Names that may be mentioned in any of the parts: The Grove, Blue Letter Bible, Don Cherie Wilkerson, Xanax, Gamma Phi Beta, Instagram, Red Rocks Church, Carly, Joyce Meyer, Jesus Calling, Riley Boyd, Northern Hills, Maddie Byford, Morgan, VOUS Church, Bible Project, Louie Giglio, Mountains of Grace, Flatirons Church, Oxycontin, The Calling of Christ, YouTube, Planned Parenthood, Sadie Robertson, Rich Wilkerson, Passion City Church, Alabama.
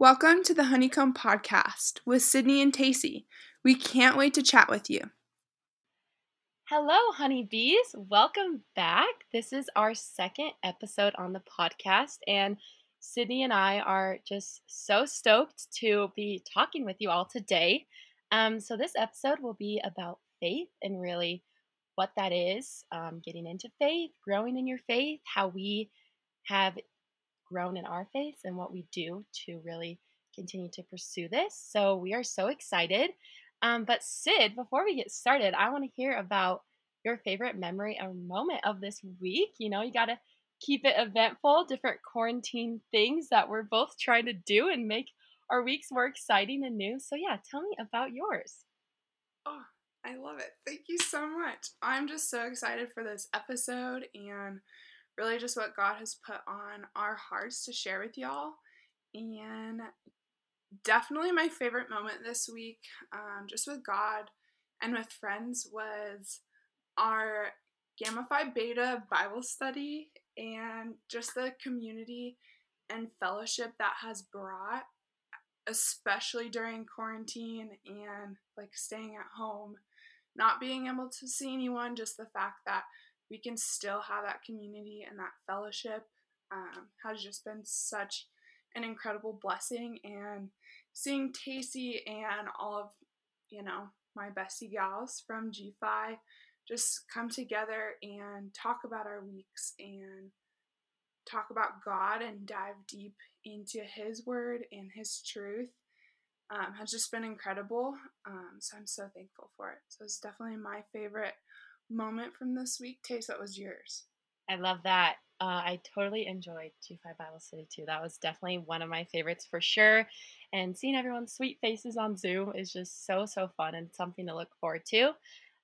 Welcome to the Honeycomb Podcast with Sydney and Tacey. We can't wait to chat with you. Hello, honeybees. Welcome back. This is our second episode on the podcast, and Sydney and I are just so stoked to be talking with you all today. So this episode will be about faith and really what that is, getting into faith, growing in your faith, how we have grown in our faith, and what we do to really continue to pursue this. So we are so excited. But Sid, before we get started, I want to hear about your favorite memory or moment of this week. You know, you got to keep it eventful, different quarantine things that we're both trying to do and make our weeks more exciting and new. So yeah, tell me about yours. Oh, I love it. Thank you so much. I'm just so excited for this episode and really just what God has put on our hearts to share with y'all. And definitely my favorite moment this week, just with God and with friends, was our Gamma Phi Beta Bible study and just the community and fellowship that has brought, especially during quarantine and like staying at home, not being able to see anyone, just the fact that we can still have that community and that fellowship has just been such an incredible blessing. And seeing Tacey and all of, you know, my bestie gals from G-Phi just come together and talk about our weeks and talk about God and dive deep into His Word and His truth has just been incredible. So I'm so thankful for it. So it's definitely my favorite moment from this week. Tacey, that was yours. I love that. I totally enjoyed G5 Bible City too. That was definitely one of my favorites for sure. And seeing everyone's sweet faces on Zoom is just so, so fun and something to look forward to.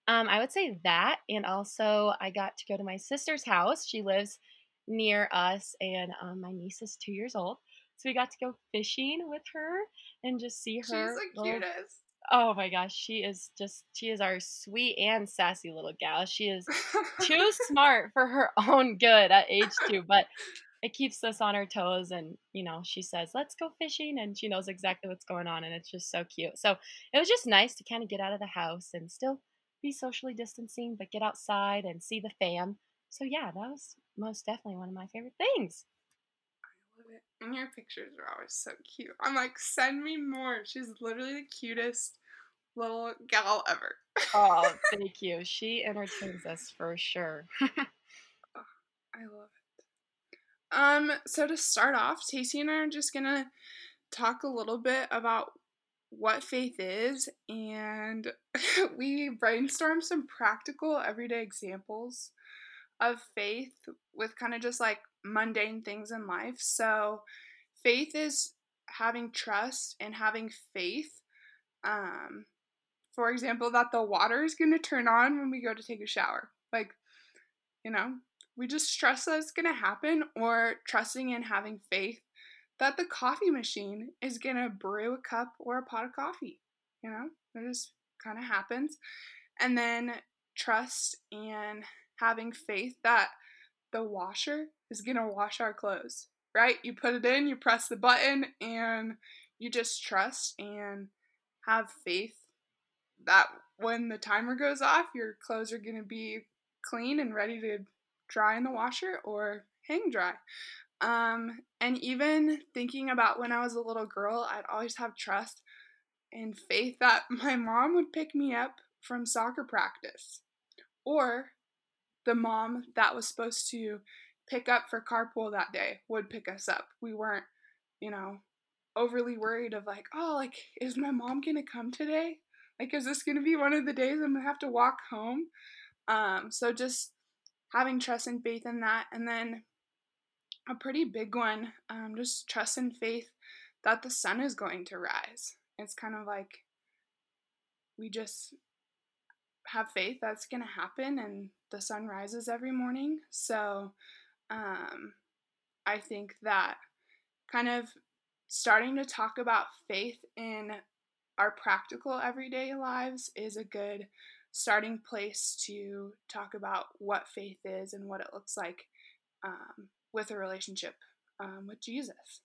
I would say that. And also I got to go to my sister's house. She lives near us, and my niece is 2 years old. So we got to go fishing with her and just see her. She's the cutest. Oh my gosh, she is our sweet and sassy little gal. She is too smart for her own good at age 2, but it keeps us on our toes. And, you know, she says, let's go fishing, and she knows exactly what's going on, and it's just so cute. So it was just nice to kind of get out of the house and still be socially distancing, but get outside and see the fam. So yeah, that was most definitely one of my favorite things. And your pictures are always so cute. I'm like, send me more. She's literally the cutest little gal ever. Oh, thank you. She entertains us for sure. Oh, I love it. So to start off, Tacey and I are just going to talk a little bit about what faith is, and we brainstorm some practical everyday examples of faith with kind of just like mundane things in life. So faith is having trust and having faith. For example, that the water is going to turn on when we go to take a shower. Like, you know, we just trust that it's going to happen, or trusting and having faith that the coffee machine is going to brew a cup or a pot of coffee. You know, it just kind of happens. And then trust and having faith that the washer is going to wash our clothes, right? You put it in, you press the button, and you just trust and have faith that when the timer goes off, your clothes are going to be clean and ready to dry in the washer or hang dry. And even thinking about when I was a little girl, I'd always have trust and faith that my mom would pick me up from soccer practice, or the mom that was supposed to pick up for carpool that day would pick us up. We weren't, you know, overly worried of like, oh, like, is my mom going to come today? Like, is this going to be one of the days I'm going to have to walk home? So just having trust and faith in that. And then a pretty big one, just trust and faith that the sun is going to rise. It's kind of like we just have faith that's going to happen, and the sun rises every morning. So I think that kind of starting to talk about faith in our practical everyday lives is a good starting place to talk about what faith is and what it looks like with a relationship with Jesus.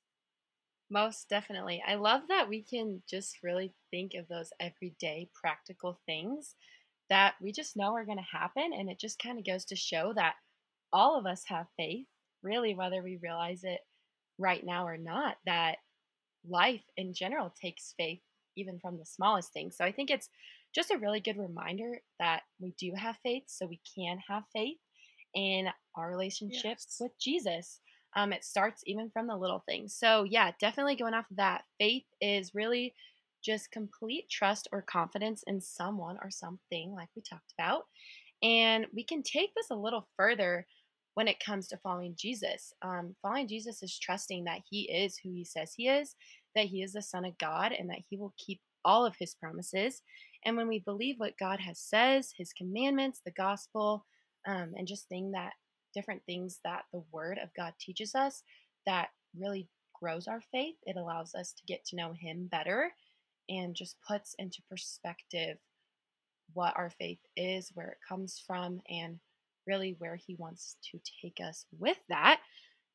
Most definitely. I love that we can just really think of those everyday practical things that we just know are going to happen. And it just kind of goes to show that all of us have faith, really, whether we realize it right now or not, that life in general takes faith, even from the smallest things. So I think it's just a really good reminder that we do have faith, so we can have faith in our relationships with Jesus. It starts even from the little things. So yeah, definitely going off of that, faith is really just complete trust or confidence in someone or something, like we talked about. And we can take this a little further when it comes to following Jesus. Following Jesus is trusting that he is who he says he is, that he is the Son of God, and that he will keep all of his promises. And when we believe what God has says, his commandments, the gospel, and just different things that the word of God teaches us, that really grows our faith. It allows us to get to know him better and just puts into perspective what our faith is, where it comes from, and really where he wants to take us with that.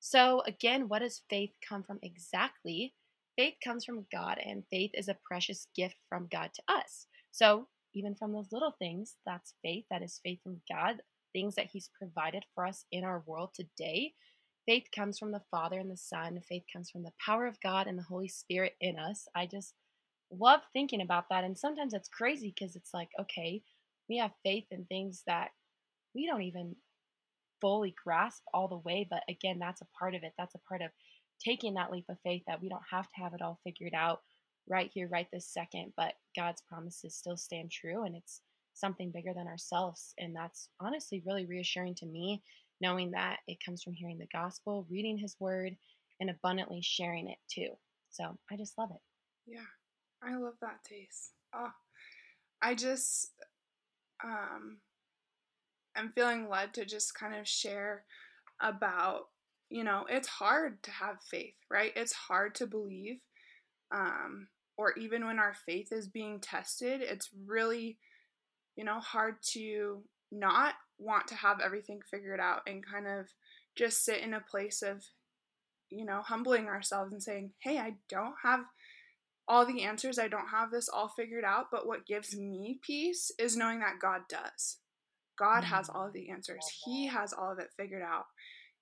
So again, what does faith come from exactly? Faith comes from God, and faith is a precious gift from God to us. So even from those little things, that's faith. That is faith from God, things that he's provided for us in our world today. Faith comes from the Father and the Son. Faith comes from the power of God and the Holy Spirit in us. I just love thinking about that. And sometimes it's crazy because it's like, okay, we have faith in things that we don't even fully grasp all the way. But again, that's a part of it. That's a part of taking that leap of faith, that we don't have to have it all figured out right here, right this second. But God's promises still stand true, and it's something bigger than ourselves. And that's honestly really reassuring to me, knowing that it comes from hearing the gospel, reading his word, and abundantly sharing it too. So I just love it. Yeah, I love that taste. Oh, I just, I'm feeling led to just kind of share about, you know, it's hard to have faith, right? It's hard to believe. Or even when our faith is being tested, it's really, you know, hard to not want to have everything figured out and kind of just sit in a place of, you know, humbling ourselves and saying, hey, I don't have all the answers. I don't have this all figured out. But what gives me peace is knowing that God does. God has all of the answers. He has all of it figured out.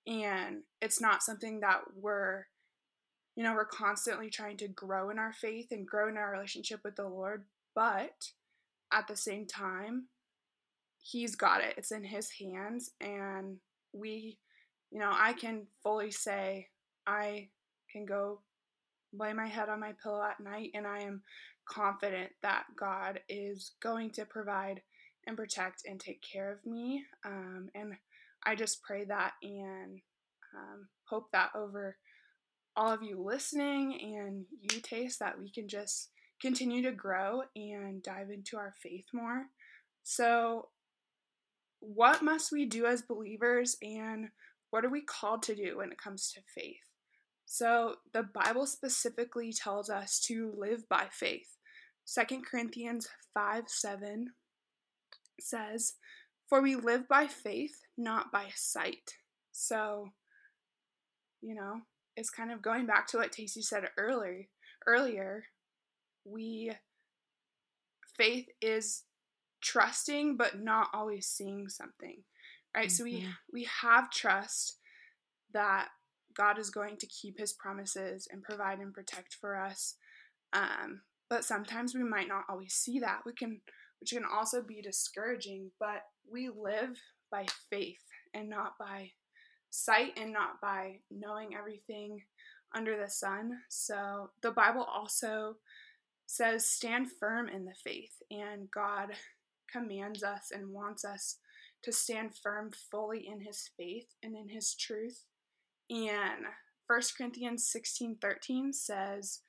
And it's not something that we're, you know, we're constantly trying to grow in our faith and grow in our relationship with the Lord. But at the same time, he's got it. It's in his hands. And we, you know, I can fully say I can go lay my head on my pillow at night, and I am confident that God is going to provide and protect and take care of me. And I just pray that and hope that over all of you listening and you, Taste, that we can just continue to grow and dive into our faith more. So what must we do as believers, and what are we called to do when it comes to faith? So the Bible specifically tells us to live by faith. 2 Corinthians 5:7 says, "For we live by faith, not by sight." So, you know, it's kind of going back to what Tacy said earlier. Faith is trusting, but not always seeing something, right? Mm-hmm. So we have trust that God is going to keep his promises and provide and protect for us. But sometimes we might not always see that. Which can also be discouraging, but we live by faith and not by sight and not by knowing everything under the sun. So the Bible also says stand firm in the faith, and God commands us and wants us to stand firm fully in his faith and in his truth. And 1 Corinthians 16:13 says,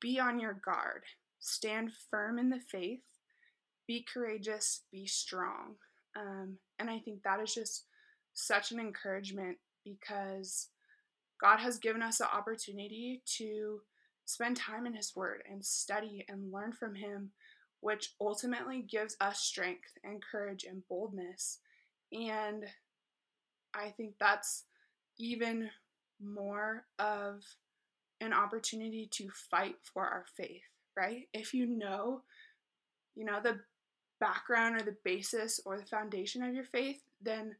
"Be on your guard, stand firm in the faith, be courageous, be strong." And I think that is just such an encouragement, because God has given us the opportunity to spend time in his word and study and learn from him, which ultimately gives us strength and courage and boldness. And I think that's even more of an opportunity to fight for our faith, right? If you know the background or the basis or the foundation of your faith, then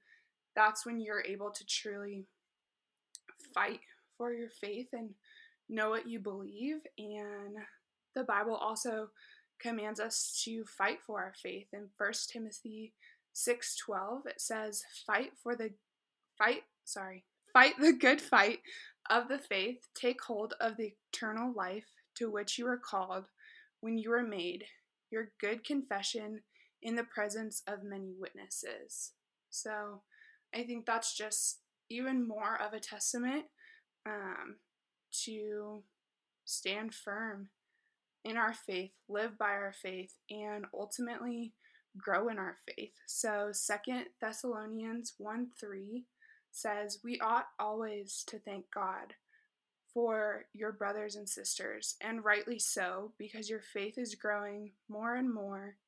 that's when you're able to truly fight for your faith and know what you believe. And the Bible also commands us to fight for our faith. In 1 Timothy 6:12, it says, fight the good fight of the faith, take hold of the eternal life to which you were called when you were made your good confession in the presence of many witnesses. So I think that's just even more of a testament to stand firm in our faith, live by our faith, and ultimately grow in our faith. So 2 Thessalonians 1:3 says, "We ought always to thank God for your brothers and sisters, and rightly so, because your faith is growing more and more,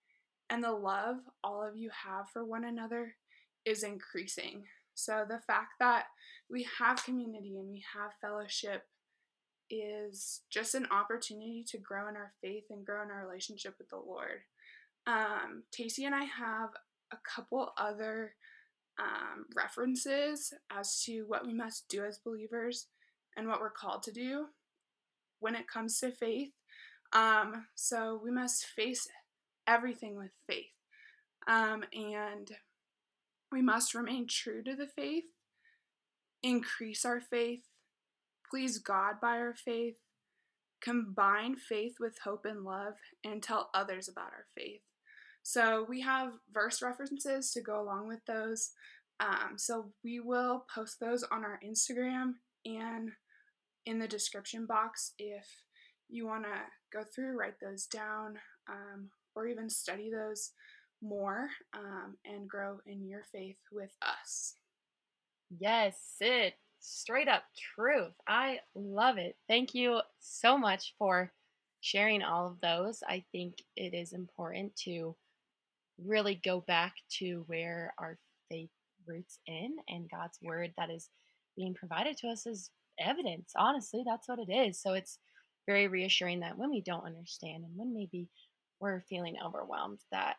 and the love all of you have for one another is increasing." So the fact that we have community and we have fellowship is just an opportunity to grow in our faith and grow in our relationship with the Lord. Tacey and I have a couple other references as to what we must do as believers and what we're called to do when it comes to faith. So we must face everything with faith. And we must remain true to the faith, increase our faith, please God by our faith, combine faith with hope and love, and tell others about our faith. So we have verse references to go along with those. So we will post those on our Instagram and in the description box if you want to go through, write those down, or even study those more and grow in your faith with us. Yes, it. Straight up truth. I love it. Thank you so much for sharing all of those. I think it is important to really go back to where our faith roots in, and God's word that is being provided to us is evidence. Honestly, that's what it is. So it's very reassuring that when we don't understand and when maybe we're feeling overwhelmed, that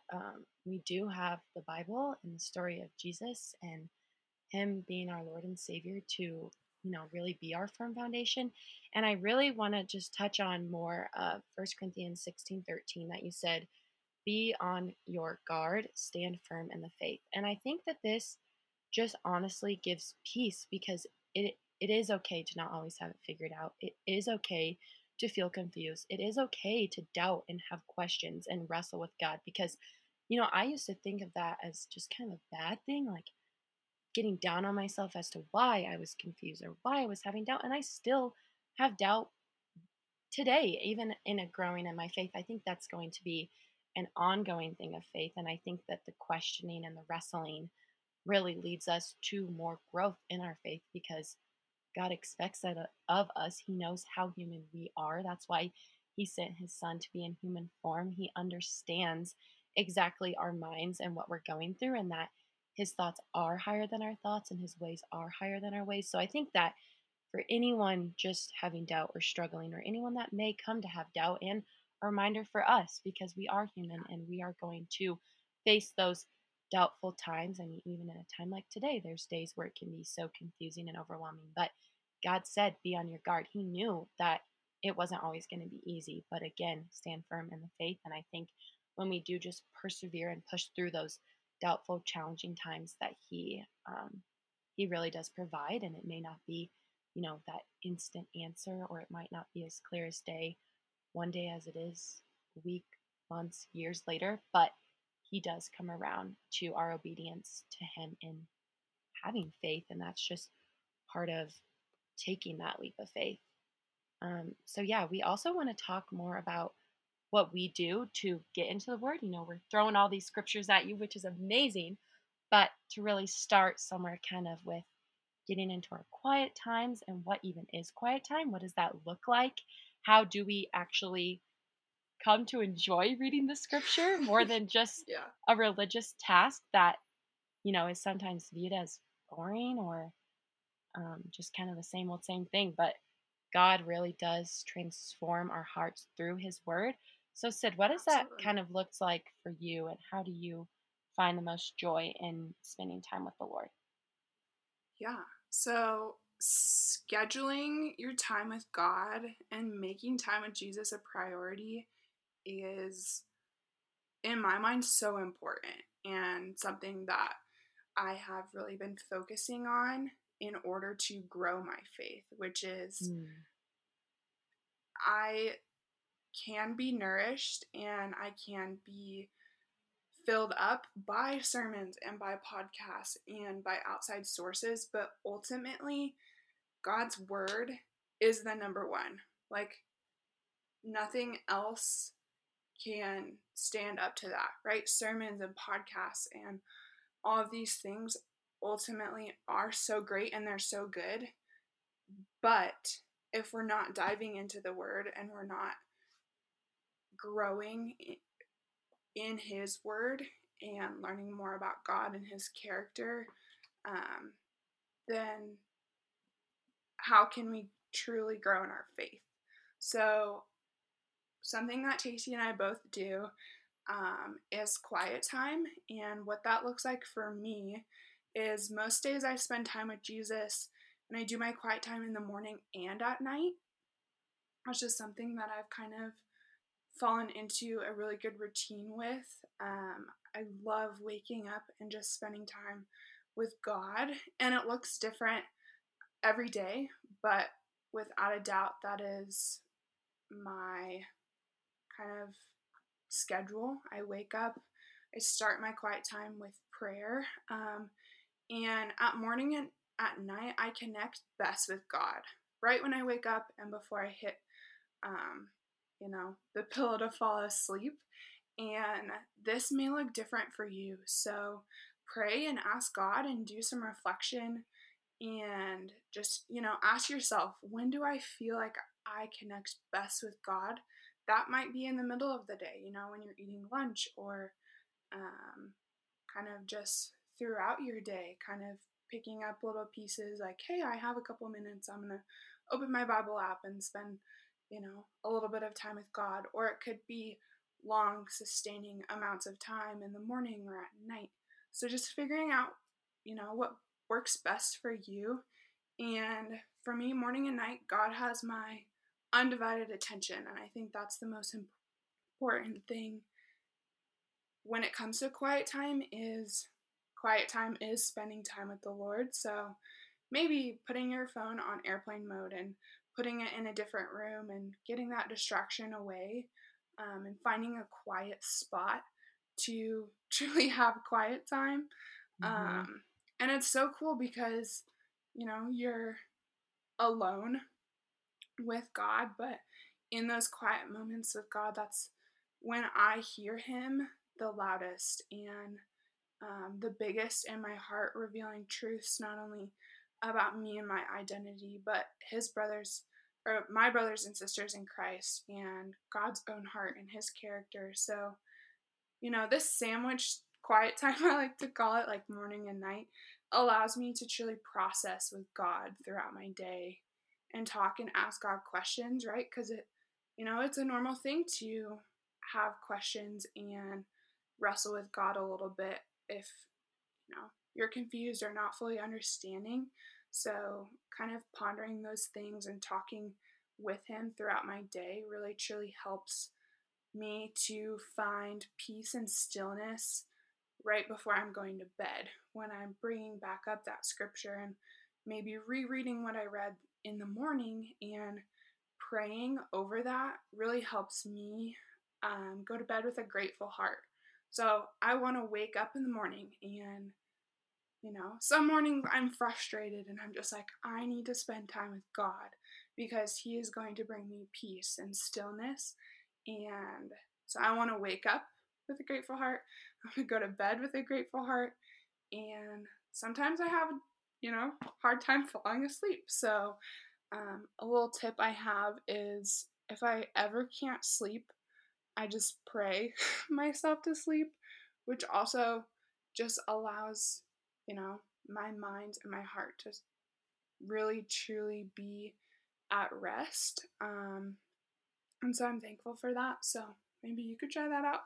we do have the Bible and the story of Jesus and Him being our Lord and Savior to, really be our firm foundation. And I really want to just touch on more of 1 Corinthians 16:13 that you said, "Be on your guard, stand firm in the faith." And I think that this just honestly gives peace, because it is okay to not always have it figured out. It is okay to feel confused. It is okay to doubt and have questions and wrestle with God, because, I used to think of that as just kind of a bad thing, like getting down on myself as to why I was confused or why I was having doubt. And I still have doubt today, even in a growing in my faith. I think that's going to be an ongoing thing of faith. And I think that the questioning and the wrestling really leads us to more growth in our faith, because God expects that of us. He knows how human we are. That's why He sent His Son to be in human form. He understands exactly our minds and what we're going through, and that His thoughts are higher than our thoughts and His ways are higher than our ways. So I think that for anyone just having doubt or struggling, or anyone that may come to have doubt, and a reminder for us, because we are human and we are going to face those doubtful times. I mean, even at a time like today, there's days where it can be so confusing and overwhelming. But God said, "Be on your guard." He knew that it wasn't always going to be easy. But again, stand firm in the faith. And I think when we do just persevere and push through those doubtful, challenging times, that he really does provide. And it may not be, that instant answer, or it might not be as clear as day one day as it is a week, months, years later, but He does come around to our obedience to Him in having faith. And that's just part of taking that leap of faith. We also want to talk more about what we do to get into the word. We're throwing all these scriptures at you, which is amazing, but to really start somewhere kind of with getting into our quiet times, and what even is quiet time? What does that look like? How do we actually come to enjoy reading the scripture more than just a religious task that, is sometimes viewed as boring or just kind of the same old, same thing, but God really does transform our hearts through his word. So Sid, what does that kind of look like for you, and how do you find the most joy in spending time with the Lord? Yeah. So scheduling your time with God and making time with Jesus a priority is, in my mind, so important, and something that I have really been focusing on in order to grow my faith, which is I can be nourished and I can be filled up by sermons and by podcasts and by outside sources, but ultimately God's word is the number one. Like, nothing else can stand up to that, right? Sermons and podcasts and all of these things ultimately are so great and they're so good, but if we're not diving into the word and we're not growing in his word and learning more about God and his character, then how can we truly grow in our faith? So something that Tacey and I both do is quiet time. And what that looks like for me is most days I spend time with Jesus, and I do my quiet time in the morning and at night. That's just something that I've kind of fallen into a really good routine with. I love waking up and just spending time with God, and it looks different every day, but without a doubt, that is my kind of schedule. I wake up, I start my quiet time with prayer, and at morning and at night, I connect best with God. Right when I wake up and before I hit, the pillow to fall asleep. And this may look different for you. So pray and ask God and do some reflection and just, ask yourself, when do I feel like I connect best with God? That might be in the middle of the day, when you're eating lunch, or kind of just throughout your day, kind of picking up little pieces like, hey, I have a couple minutes. I'm going to open my Bible app and spend a little bit of time with God. Or it could be long, sustaining amounts of time in the morning or at night. So just figuring out, what works best for you. And for me, morning and night, God has my undivided attention. And I think that's the most important thing when it comes to quiet time is spending time with the Lord. So maybe putting your phone on airplane mode and putting it in a different room and getting that distraction away, and finding a quiet spot to truly have quiet time. And it's so cool because, you're alone with God, but in those quiet moments with God, that's when I hear him the loudest and the biggest in my heart, revealing truths not only about me and my identity, but my brothers and sisters in Christ and God's own heart and his character. So, this sandwich quiet time, I like to call it, like morning and night, allows me to truly process with God throughout my day and talk and ask God questions, right? Because it's a normal thing to have questions and wrestle with God a little bit if, you're confused or not fully understanding. So kind of pondering those things and talking with him throughout my day really truly helps me to find peace and stillness right before I'm going to bed, when I'm bringing back up that scripture and maybe rereading what I read in the morning and praying over that really helps me go to bed with a grateful heart. So I want to wake up in the morning and some mornings I'm frustrated and I'm just like, I need to spend time with God because he is going to bring me peace and stillness. And so I want to wake up with a grateful heart. I want to go to bed with a grateful heart. And sometimes I have, hard time falling asleep. So a little tip I have is if I ever can't sleep, I just pray myself to sleep, which also just allows my mind and my heart to really, truly be at rest. And so I'm thankful for that. So maybe you could try that out.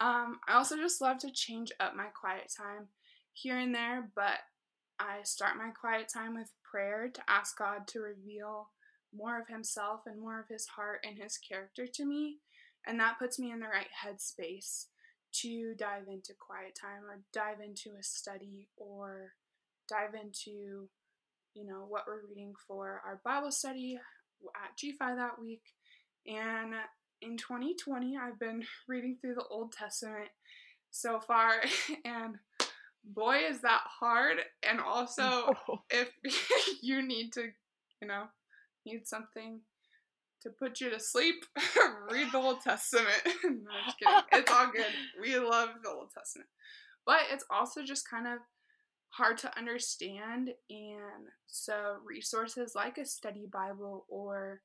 I also just love to change up my quiet time here and there, but I start my quiet time with prayer to ask God to reveal more of himself and more of his heart and his character to me. And that puts me in the right headspace to dive into quiet time or dive into a study or dive into, you know, what we're reading for our Bible study at GPHI that week. And in 2020, I've been reading through the Old Testament so far, and boy, is that hard. And also, if you need to, you know, need something to put you to sleep, read the Old Testament. No, I'm just kidding. It's all good. We love the Old Testament. But it's also just kind of hard to understand, and so resources like a study Bible or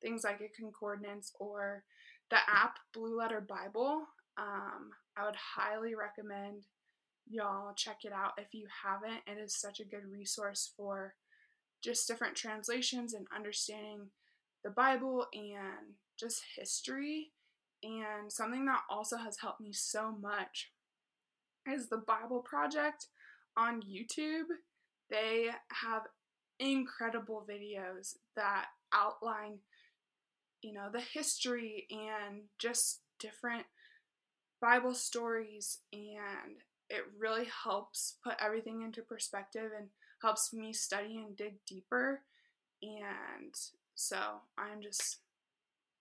things like a concordance or the app Blue Letter Bible, I would highly recommend y'all check it out if you haven't. It is such a good resource for just different translations and understanding the Bible and just history. And something that also has helped me so much is the Bible Project on YouTube. They have incredible videos that outline, you know, the history and just different Bible stories, and it really helps put everything into perspective and helps me study and dig deeper. And so I'm just,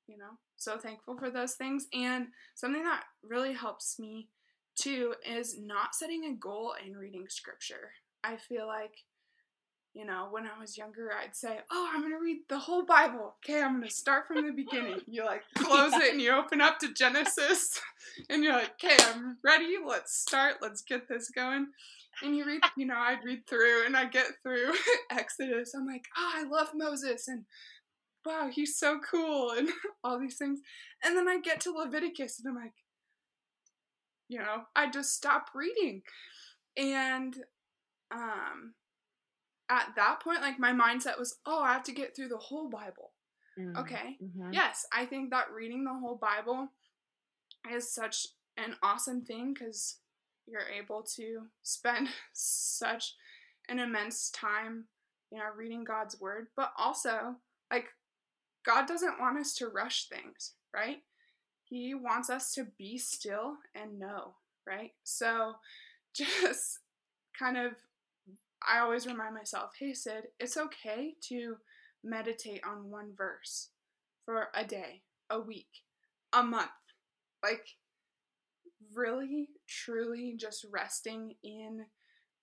you know, so thankful for those things. And something that really helps me too is not setting a goal in reading scripture. I feel like, you know, when I was younger, I'd say, oh, I'm going to read the whole Bible. Okay, I'm going to start from the beginning. You like close it and you open up to Genesis and you're like, okay, I'm ready. Let's start. Let's get this going. And you read, you know, I'd read through and I get through Exodus. I'm like, oh, I love Moses and wow, he's so cool and all these things. And then I get to Leviticus and I'm like, you know, I just stop reading. And, at that point, like, my mindset was, oh, I have to get through the whole Bible. Mm-hmm. Okay. Mm-hmm. Yes, I think that reading the whole Bible is such an awesome thing because you're able to spend such an immense time, you know, reading God's word. But also, like, God doesn't want us to rush things, right? He wants us to be still and know, right? So just kind of, I always remind myself, hey, Sid, it's okay to meditate on one verse for a day, a week, a month. Like, really, truly just resting in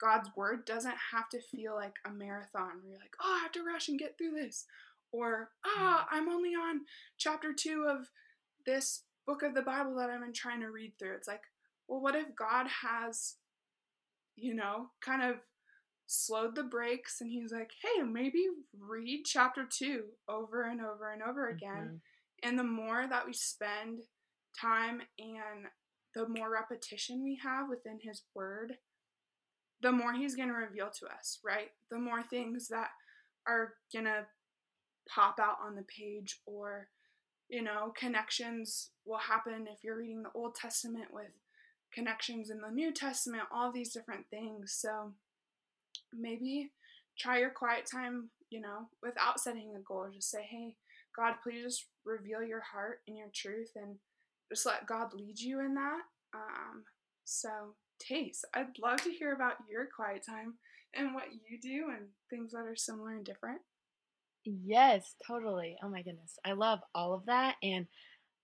God's word doesn't have to feel like a marathon where you're like, oh, I have to rush and get through this. Or, I'm only on chapter 2 of this book of the Bible that I've been trying to read through. It's like, well, what if God has, you know, kind of slowed the brakes and he's like, hey, maybe read chapter 2 over and over and over again. Mm-hmm. And the more that we spend time and the more repetition we have within his word, the more he's going to reveal to us, right? The more things that are going to pop out on the page, or, you know, connections will happen if you're reading the Old Testament with connections in the New Testament, all these different things. So maybe try your quiet time, you know, without setting a goal. Just say, hey, God, please just reveal your heart and your truth, and just let God lead you in that. So, Tace, I'd love to hear about your quiet time and what you do and things that are similar and different. Yes, totally. Oh my goodness. I love all of that. And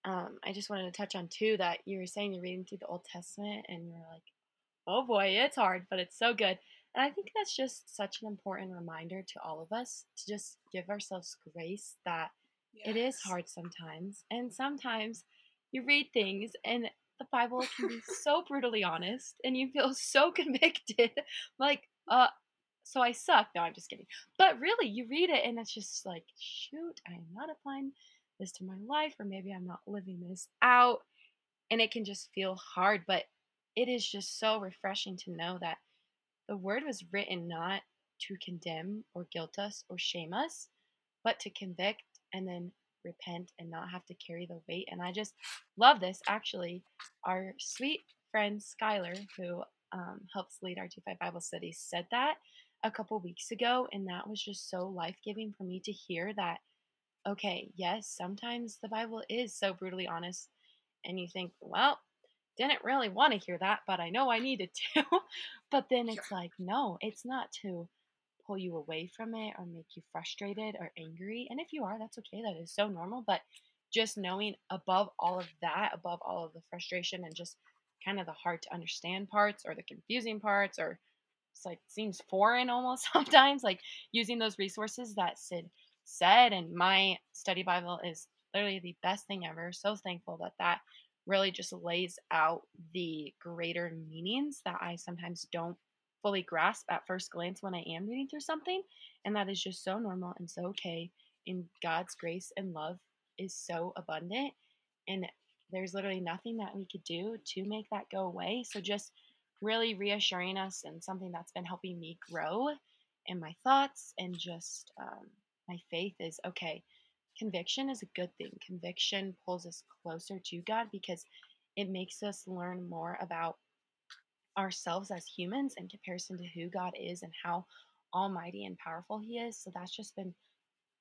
I just wanted to touch on too that you were saying you're reading through the Old Testament and you're like, oh boy, it's hard, but it's so good. And I think that's just such an important reminder to all of us to just give ourselves grace that It is hard sometimes. And sometimes you read things and the Bible can be so brutally honest and you feel so convicted. Like, so I suck. No, I'm just kidding. But really, you read it and it's just like, shoot, I am not applying this to my life, or maybe I'm not living this out. And it can just feel hard, but it is just so refreshing to know that the word was written not to condemn or guilt us or shame us, but to convict and then repent and not have to carry the weight. And I just love this. Actually, our sweet friend Skylar, who helps lead our 2-5 Bible studies, said that a couple weeks ago, and that was just so life-giving for me to hear that. Okay, yes, sometimes the Bible is so brutally honest, and you think, well, didn't really want to hear that, but I know I needed to. But then it's like, no, it's not to pull you away from it or make you frustrated or angry. And if you are, that's okay. That is so normal. But just knowing above all of that, above all of the frustration and just kind of the hard to understand parts or the confusing parts, or it's like seems foreign almost sometimes, like using those resources that Sid said, and my study Bible is literally the best thing ever. So thankful that that really just lays out the greater meanings that I sometimes don't fully grasp at first glance when I am reading through something. And that is just so normal and so okay. And God's grace and love is so abundant, and there's literally nothing that we could do to make that go away. So just really reassuring us, and something that's been helping me grow in my thoughts and just my faith is, okay, conviction is a good thing. Conviction pulls us closer to God because it makes us learn more about ourselves as humans in comparison to who God is and how almighty and powerful He is. So that's just been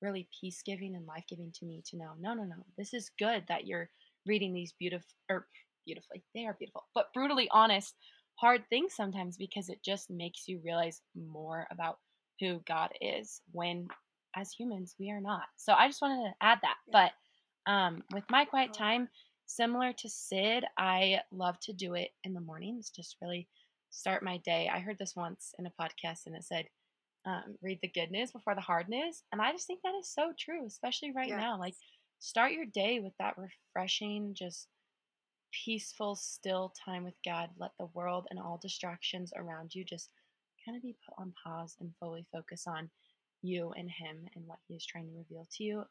really peace-giving and life-giving to me to know, no, this is good that you're reading these beautifully, but brutally honest, hard things sometimes, because it just makes you realize more about who God is when as humans, we are not. So I just wanted to add that. But with my quiet time, similar to Sid, I love to do it in the mornings, just really start my day. I heard this once in a podcast, and it said, read the good news before the hard news. And I just think that is so true, especially right now. Like, start your day with that refreshing, just peaceful, still time with God. Let the world and all distractions around you just kind of be put on pause and fully focus on you and Him and what He is trying to reveal to you,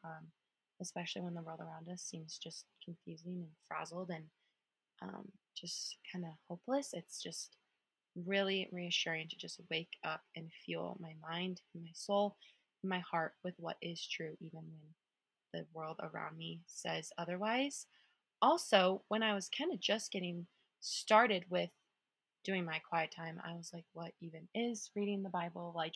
especially when the world around us seems just confusing and frazzled and just kind of hopeless. It's just really reassuring to just wake up and fuel my mind and my soul and my heart with what is true, even when the world around me says otherwise. Also, when I was kind of just getting started with doing my quiet time, I was like, what even is reading the Bible? Like,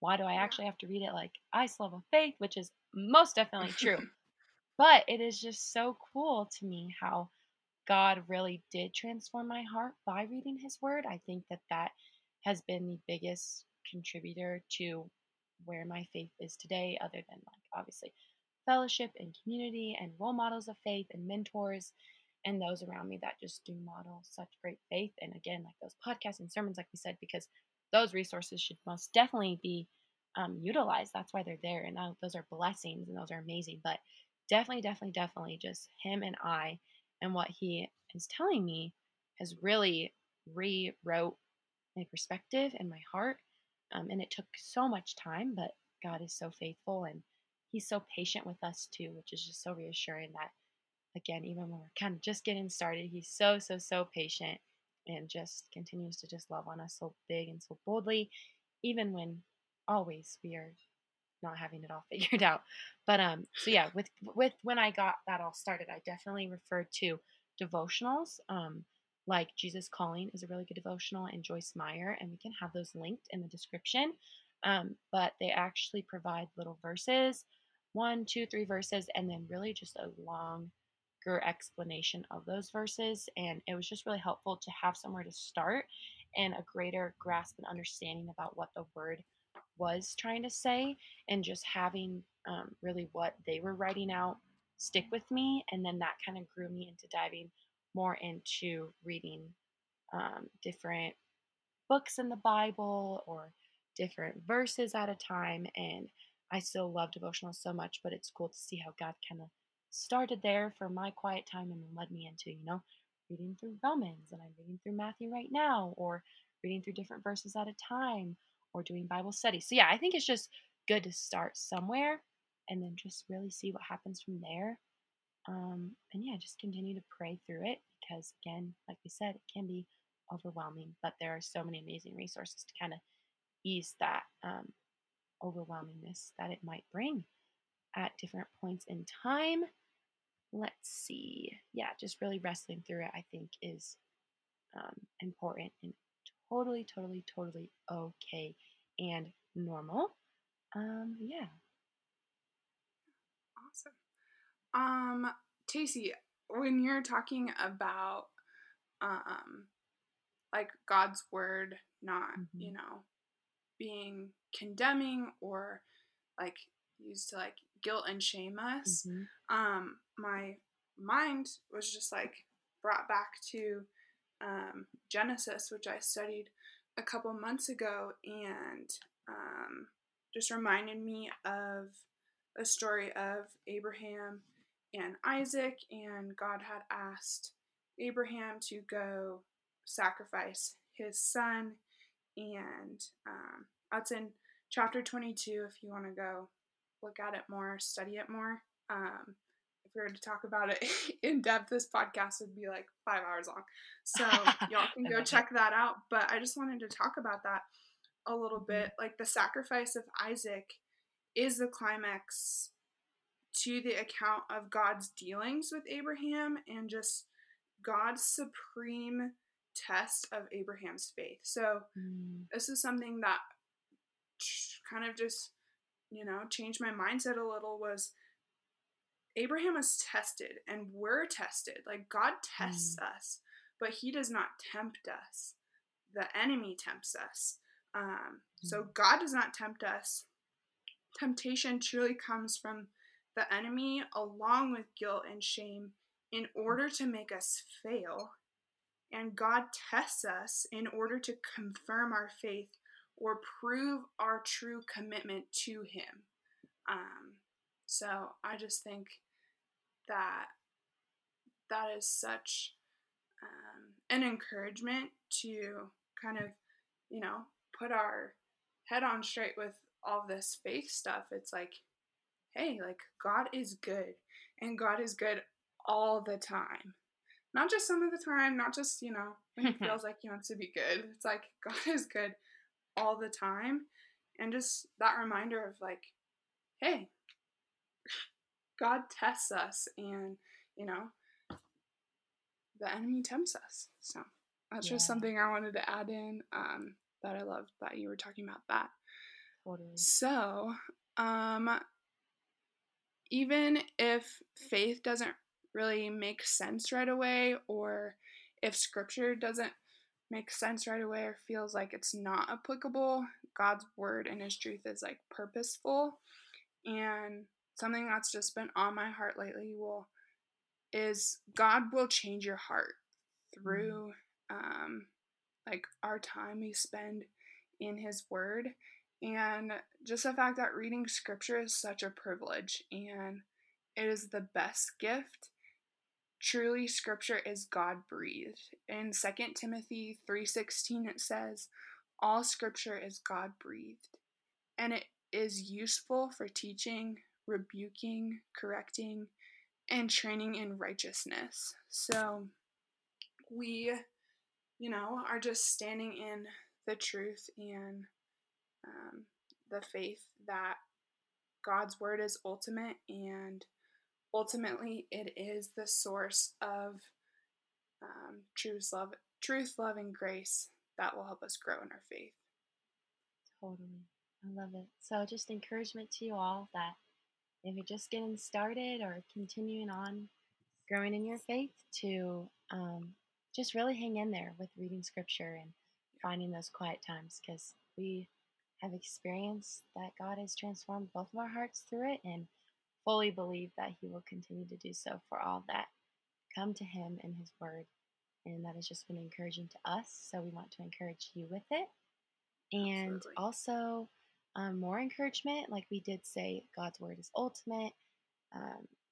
why do I actually have to read it? Like, I still have a faith, which is most definitely true. But it is just so cool to me how God really did transform my heart by reading His word. I think that that has been the biggest contributor to where my faith is today, other than, like, obviously fellowship and community and role models of faith and mentors and those around me that just do model such great faith. And again, like those podcasts and sermons, like we said, because those resources should most definitely be utilized. That's why they're there. And those are blessings and those are amazing. But definitely just Him and I and what He is telling me has really rewrote my perspective and my heart. And it took so much time, but God is so faithful and He's so patient with us too, which is just so reassuring that, again, even when we're kind of just getting started, He's so patient. And just continues to just love on us so big and so boldly, even when always we are not having it all figured out. But so yeah, with when I got that all started, I definitely referred to devotionals. Like Jesus Calling is a really good devotional, and Joyce Meyer, and we can have those linked in the description. But they actually provide little verses, 1, 2, 3 verses, and then really just a long explanation of those verses. And it was just really helpful to have somewhere to start and a greater grasp and understanding about what the word was trying to say, and just having really what they were writing out stick with me. And then that kind of grew me into diving more into reading different books in the Bible or different verses at a time. And I still love devotionals so much, but it's cool to see how God kind of started there for my quiet time and led me into, reading through Romans, and I'm reading through Matthew right now, or reading through different verses at a time, or doing Bible study. So yeah, I think it's just good to start somewhere and then just really see what happens from there. And yeah, just continue to pray through it, because again, like we said, it can be overwhelming, but there are so many amazing resources to kind of ease that overwhelmingness that it might bring. at different points in time. Let's see. Yeah, just really wrestling through it, I think, is important and totally okay and normal. Yeah. Awesome. Tacey, when you're talking about like God's word not, you know, being condemning or like used to like guilt and shame us, my mind was just like brought back to Genesis, which I studied a couple months ago, and just reminded me of a story of Abraham and Isaac, and God had asked Abraham to go sacrifice his son, and that's in chapter 22 if you want to go look at it more, study it more. If we were to talk about it in depth, this podcast would be like 5 hours long, so y'all can go check that out. But I just wanted to talk about that a little bit. Like the sacrifice of Isaac is the climax to the account of God's dealings with Abraham and just God's supreme test of Abraham's faith. So this is something that kind of just, you know, changed my mindset a little, was Abraham was tested and we're tested. Like God tests us, but he does not tempt us. The enemy tempts us. So God does not tempt us. Temptation truly comes from the enemy along with guilt and shame in order to make us fail. And God tests us in order to confirm our faith or prove our true commitment to him. So I just think that that is such an encouragement to kind of, you know, put our head on straight with all this faith stuff. It's like, hey, like God is good, and God is good all the time. Not just some of the time, not just, you know, when he feels like he wants to be good. It's like God is good all the time. And just that reminder of like, hey, God tests us, and, you know, the enemy tempts us. So that's just something I wanted to add in, that I loved that you were talking about that. Totally. So, even if faith doesn't really make sense right away, or if scripture doesn't make sense right away or feels like it's not applicable, God's word and his truth is like purposeful. And something that's just been on my heart lately is God will change your heart through like our time we spend in his word. And just the fact that reading scripture is such a privilege, and it is the best gift. Truly, scripture is God-breathed. In 2 Timothy 3:16, it says, all scripture is God-breathed, and it is useful for teaching, rebuking, correcting, and training in righteousness. So we, you know, are just standing in the truth and the faith that God's word is ultimate, and ultimately it is the source of truth, love, and grace that will help us grow in our faith. Totally. I love it. So just encouragement to you all that if you're just getting started or continuing on growing in your faith, to just really hang in there with reading scripture and finding those quiet times, because we have experienced that God has transformed both of our hearts through it, and fully believe that he will continue to do so for all that come to him in his word. And that has just been encouraging to us, so we want to encourage you with it. And absolutely. Also more encouragement, like we did say, God's word is ultimate,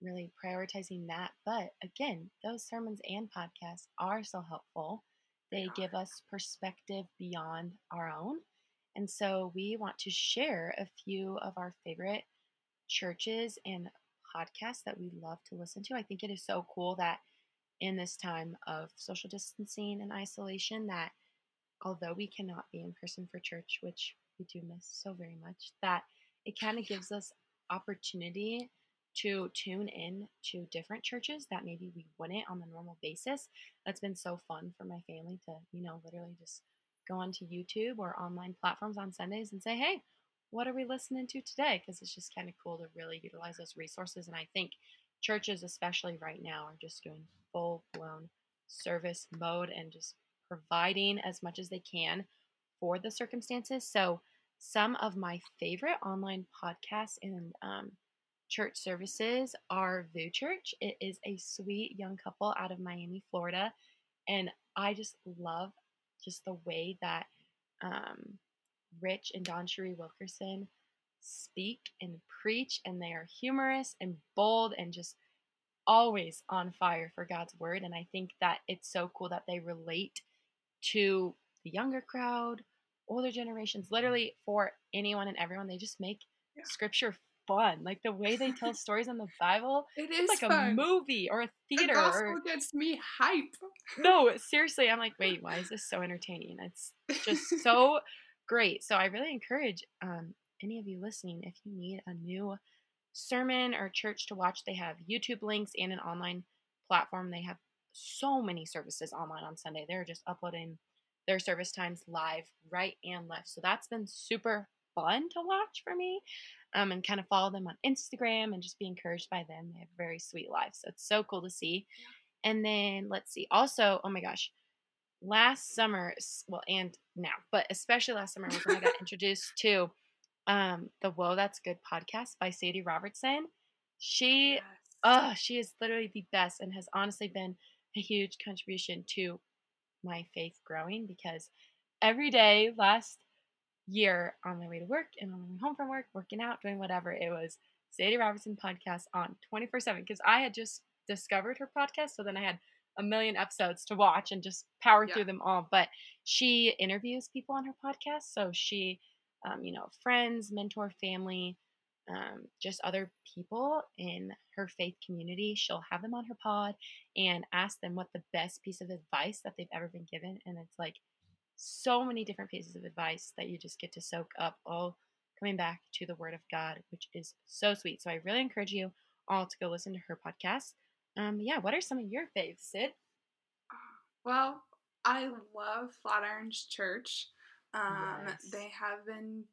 really prioritizing that. But again, those sermons and podcasts are so helpful. They give us perspective beyond our own. And so we want to share a few of our favorite churches and podcasts that we love to listen to. I think it is so cool that in this time of social distancing and isolation, that although we cannot be in person for church, which we do miss so very much, that it kind of gives us opportunity to tune in to different churches that maybe we wouldn't on the normal basis. That's been so fun for my family to, you know, literally just go onto YouTube or online platforms on Sundays and say, hey, what are we listening to today? Because it's just kind of cool to really utilize those resources. And I think churches, especially right now, are just doing full-blown service mode and just providing as much as they can for the circumstances. So some of my favorite online podcasts and church services are VOUS Church. It is a sweet young couple out of Miami, Florida. And I just love just the way that Rich and Don Cherie Wilkerson speak and preach, and they are humorous and bold and just always on fire for God's word. And I think that it's so cool that they relate to the younger crowd, older generations, literally for anyone and everyone. They just make scripture fun. Like the way they tell stories in the Bible, it's like fun. A movie or a theater. The gospel gets me hype. No, seriously. I'm like, wait, why is this so entertaining? It's just so great. So I really encourage any of you listening, if you need a new sermon or church to watch, they have YouTube links and an online platform. They have so many services online on Sunday. They're just uploading their service times live right and left. So that's been super fun to watch for me, and kind of follow them on Instagram and just be encouraged by them. They have very sweet lives. So it's so cool to see. Yeah. And then let's see. Also, oh my gosh, last summer, well, and now, but especially last summer was when I got introduced to the Whoa, That's Good podcast by Sadie Robertson. She is literally the best and has honestly been a huge contribution to my faith growing, because every day last year on my way to work and on my way home from work, working out, doing whatever, it was Sadie Robertson podcast on 24/7, because I had just discovered her podcast. So then I had a million episodes to watch and just power through them all. But she interviews people on her podcast. So she, you know, friends, mentor, family, just other people in her faith community. She'll have them on her pod and ask them what the best piece of advice that they've ever been given. And it's like so many different pieces of advice that you just get to soak up, all coming back to the word of God, which is so sweet. So I really encourage you all to go listen to her podcast. What are some of your faves, Sid? Well, I love Flatirons Church. They have been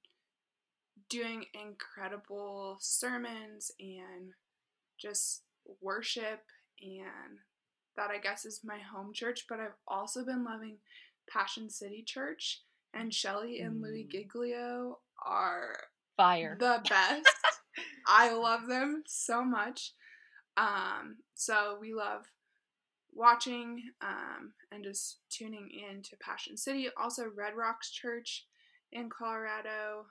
doing incredible sermons and just worship, and that I guess is my home church. But I've also been loving Passion City Church, and Shelly and Louie Giglio are fire, the best. I love them so much. So we love watching and just tuning in to Passion City. Also Red Rocks Church in Colorado,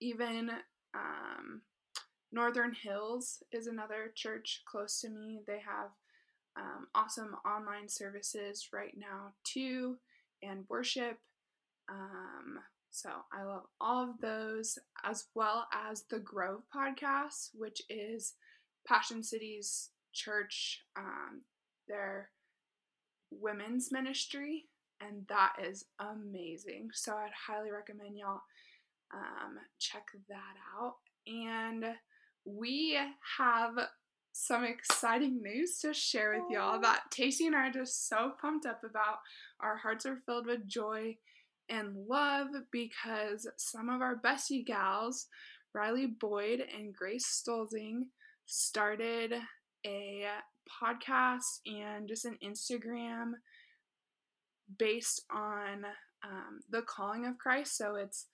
even Northern Hills is another church close to me. They have awesome online services right now too, and worship. So I love all of those, as well as the Grove podcast, which is Passion City's church, their women's ministry, and that is amazing. So I'd highly recommend y'all check that out. And we have some exciting news to share with y'all that Tacey and I are just so pumped up about. Our hearts are filled with joy and love because some of our bestie gals, Riley Boyd and Grace Stolzing, started a podcast and just an Instagram based on The Calling of Christ. So it's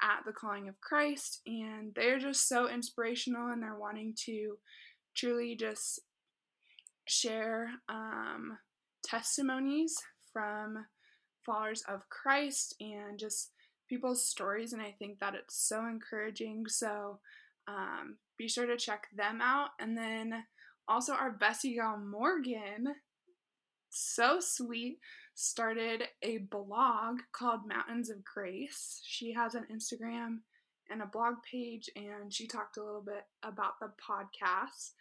at The Calling of Christ, and they're just so inspirational, and they're wanting to truly just share testimonies from followers of Christ and just people's stories. And I think that it's so encouraging. So be sure to check them out. And then also our bestie gal Morgan, so sweet, started a blog called Mountains of Grace. She has an Instagram and a blog page, and she talked a little bit about the podcast.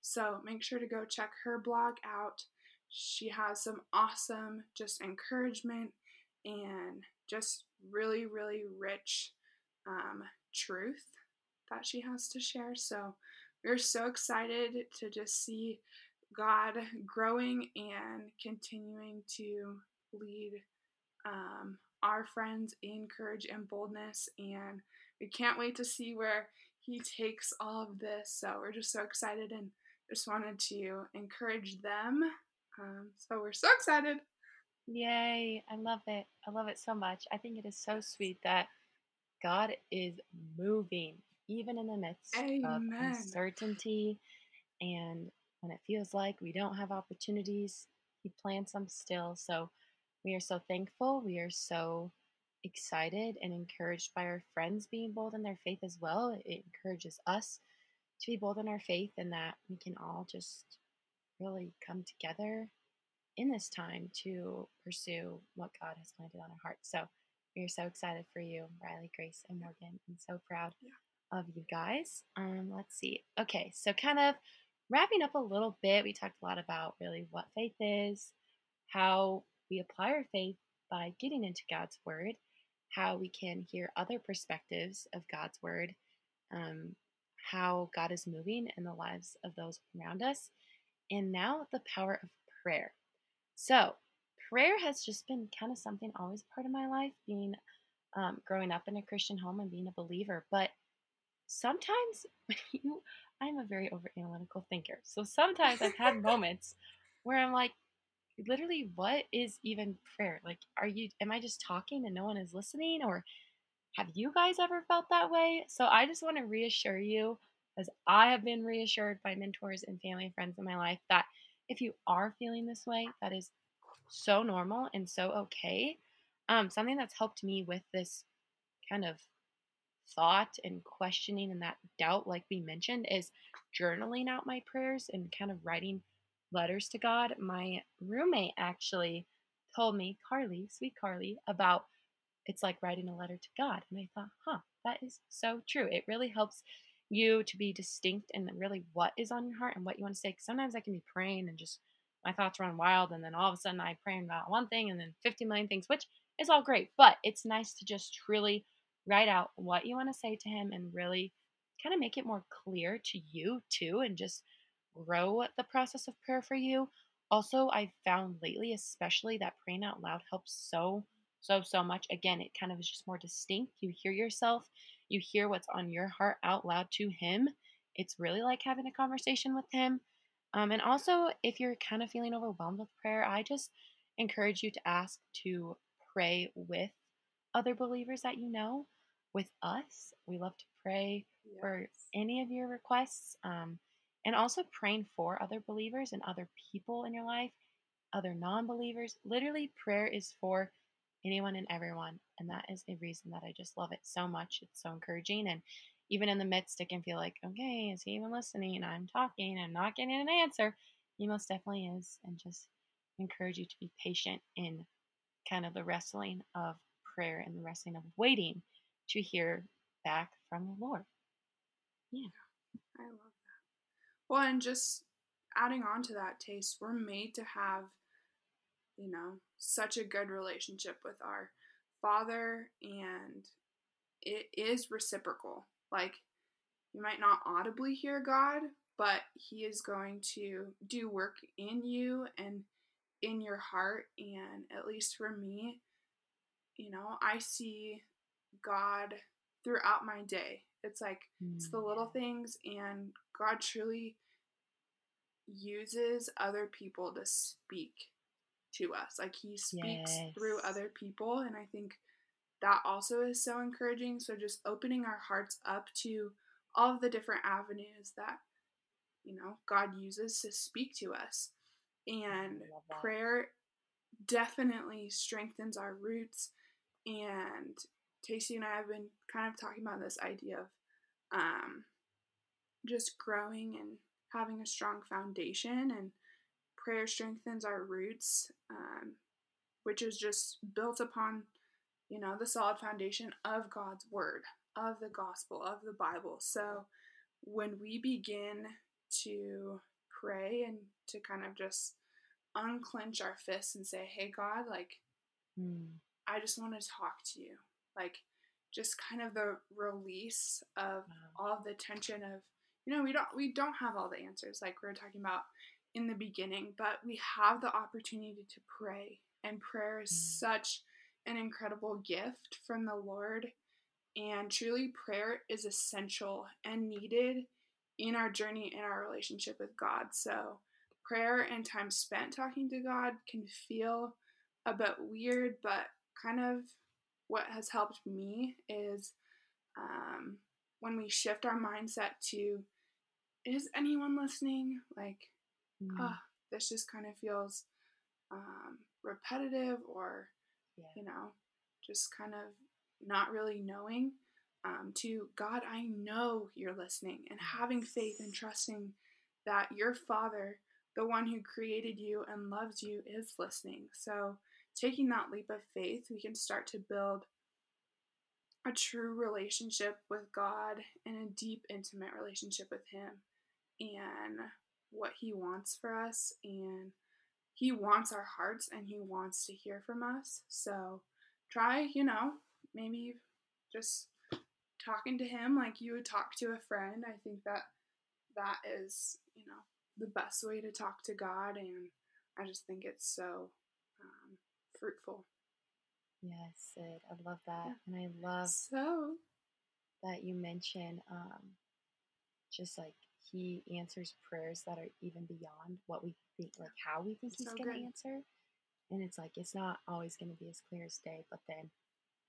So make sure to go check her blog out. She has some awesome just encouragement and just really, really rich truth that she has to share. So we're so excited to just see God growing and continuing to lead our friends in courage and boldness, and we can't wait to see where he takes all of this. So we're just so excited and just wanted to encourage them. So we're so excited. Yay. I love it. I love it so much. I think it is so sweet that God is moving even in the midst of uncertainty. And when it feels like we don't have opportunities, he plants them still. So we are so thankful. We are so excited and encouraged by our friends being bold in their faith as well. It encourages us to be bold in our faith, and that we can all just really come together in this time to pursue what God has planted on our hearts. So we are so excited for you, Riley, Grace, and Morgan, and so proud of you guys. Let's see. Okay, so kind of wrapping up a little bit, we talked a lot about really what faith is, how we apply our faith by getting into God's Word, how we can hear other perspectives of God's Word, how God is moving in the lives of those around us, and now the power of prayer. So prayer has just been kind of something always a part of my life, being growing up in a Christian home and being a believer. But sometimes I'm a very overanalytical thinker. So sometimes I've had moments where I'm like, literally, what is even prayer? Like, am I just talking and no one is listening? Or have you guys ever felt that way? So I just want to reassure you, as I have been reassured by mentors and family and friends in my life, that if you are feeling this way, that is so normal and so okay. Something that's helped me with this kind of thought and questioning and that doubt, like we mentioned, is journaling out my prayers and kind of writing letters to God. My roommate actually told me, Carly, sweet Carly, about it's like writing a letter to God. And I thought, that is so true. It really helps you to be distinct and really what is on your heart and what you want to say. Because sometimes I can be praying and just my thoughts run wild, and then all of a sudden I pray about one thing and then 50 million things, which is all great. But it's nice to just truly write out what you want to say to him and really kind of make it more clear to you too, and just grow the process of prayer for you. Also, I found lately, especially, that praying out loud helps so much. Again, it kind of is just more distinct. You hear yourself, you hear what's on your heart out loud to him. It's really like having a conversation with him. And also, if you're kind of feeling overwhelmed with prayer, I just encourage you to ask to pray with other believers that you know, with us. We love to pray for any of your requests. And also praying for other believers and other people in your life, other non-believers. Literally, prayer is for anyone and everyone. And that is the reason that I just love it so much. It's so encouraging. And even in the midst, it can feel like, okay, is he even listening? I'm talking, I'm not getting an answer. He most definitely is. And just encourage you to be patient in kind of the wrestling of prayer and the wrestling of waiting to hear back from the Lord. Yeah. I love it. Well, and just adding on to that, Taste, we're made to have, such a good relationship with our Father, and it is reciprocal. Like, you might not audibly hear God, but he is going to do work in you and in your heart. And at least for me, I see God throughout my day. It's like, it's the little things, and God truly uses other people to speak to us. Like, he speaks through other people. And I think that also is so encouraging. So just opening our hearts up to all of the different avenues that, God uses to speak to us. And prayer definitely strengthens our roots. And Tacey and I have been kind of talking about this idea of just growing and having a strong foundation, and prayer strengthens our roots, which is just built upon, the solid foundation of God's Word, of the gospel, of the Bible. So when we begin to pray and to kind of just unclench our fists and say, hey, God, I just want to talk to you. Like, just kind of the release of all of the tension of, you know, we don't have all the answers like we were talking about in the beginning, but we have the opportunity to pray, and prayer is such an incredible gift from the Lord. And truly, prayer is essential and needed in our journey, in our relationship with God. So prayer and time spent talking to God can feel a bit weird, but kind of what has helped me is when we shift our mindset to, is anyone listening? Like, this just kind of feels repetitive, or, you know, just kind of not really knowing, to God, I know you're listening, and having faith and trusting that your Father, the one who created you and loves you, is listening. So taking that leap of faith, we can start to build a true relationship with God and a deep, intimate relationship with Him and what He wants for us. And He wants our hearts, and He wants to hear from us. So try, you know, maybe just talking to Him like you would talk to a friend. I think that is, you know, the best way to talk to God, and I just think it's so fruitful. Yes, I love that. Yeah. And I love that you mention just like He answers prayers that are even beyond what we think, like how we think He's going to answer. And it's like, it's not always going to be as clear as day, but then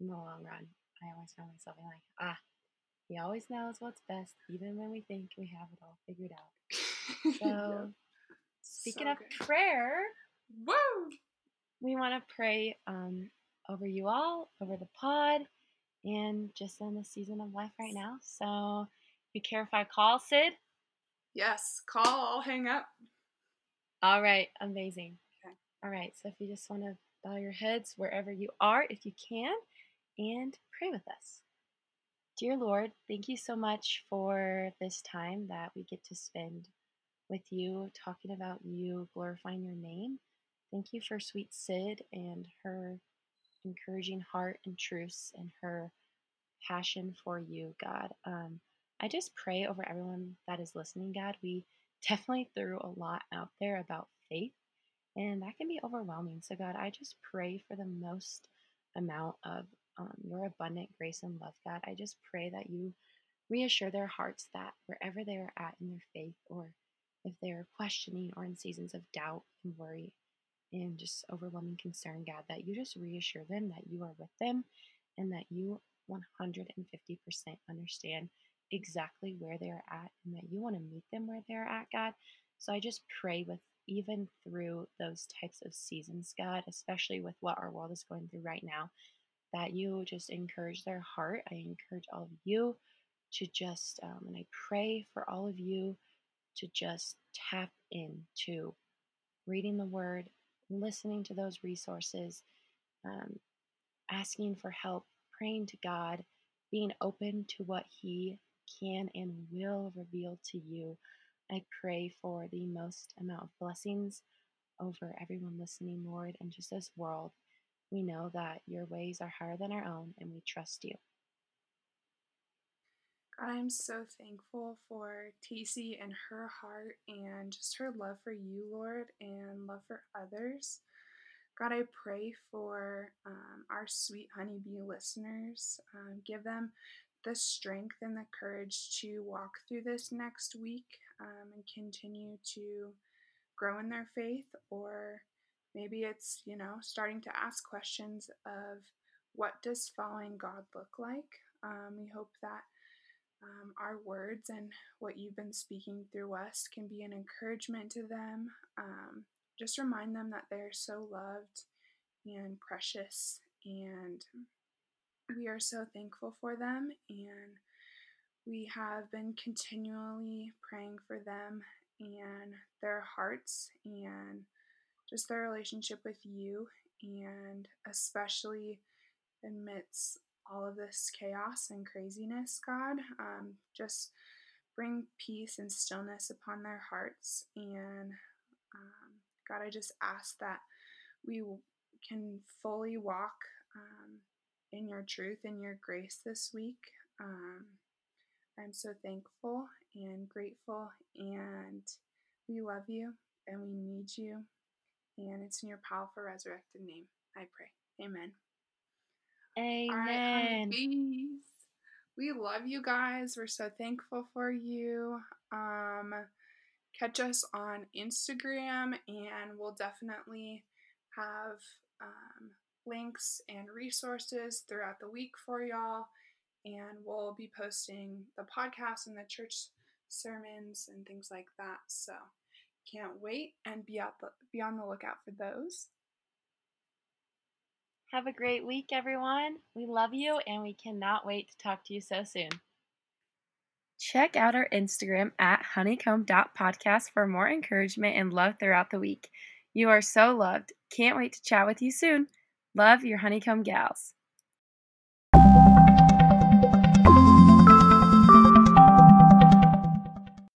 in the long run, I always found myself being like, He always knows what's best, even when we think we have it all figured out. So, speaking of prayer, we want to pray over you all, over the pod, and just in the season of life right now. So, you care if I call, Sid? Yes, call. I'll hang up. All right, amazing. Okay. All right, so if you just want to bow your heads wherever you are, if you can, and pray with us. Dear Lord, thank you so much for this time that we get to spend with you, talking about you, glorifying your name. Thank you for sweet Sid and her encouraging heart and truths and her passion for you, God. I just pray over everyone that is listening, God. We definitely threw a lot out there about faith, and that can be overwhelming. So, God, I just pray for the most amount of your abundant grace and love, God. I just pray that you reassure their hearts that wherever they are at in their faith, or if they're questioning or in seasons of doubt and worry and just overwhelming concern, God, that you just reassure them that you are with them and that you 150% understand exactly where they are at and that you want to meet them where they are at, God. So I just pray with even through those types of seasons, God, especially with what our world is going through right now, that you just encourage their heart. I encourage all of you to just, and I pray for all of you to just tap into reading the Word, listening to those resources, asking for help, praying to God, being open to what He can and will reveal to you. I pray for the most amount of blessings over everyone listening, Lord, and just this world. We know that your ways are higher than our own, and we trust you. God, I'm so thankful for Tacey and her heart and just her love for you, Lord, and love for others. God, I pray for our sweet honeybee listeners. Give them the strength and the courage to walk through this next week and continue to grow in their faith, or maybe it's, you know, starting to ask questions of what does following God look like? We hope that our words and what you've been speaking through us can be an encouragement to them. Just remind them that they're so loved and precious, and we are so thankful for them, and we have been continually praying for them and their hearts and just their relationship with you, and especially amidst all of this chaos and craziness, God, just bring peace and stillness upon their hearts. And God, I just ask that we can fully walk in your truth and your grace this week. I'm so thankful and grateful, and we love you and we need you, and it's in your powerful resurrected name I pray. Amen. Amen. All right, please. We love you guys. We're so thankful for you. Catch us on Instagram, and we'll definitely have links and resources throughout the week for y'all. And we'll be posting the podcast and the church sermons and things like that. So can't wait, and be on the lookout for those. Have a great week, everyone. We love you, and we cannot wait to talk to you so soon. Check out our Instagram at honeycomb.podcast for more encouragement and love throughout the week. You are so loved. Can't wait to chat with you soon. Love, your honeycomb gals.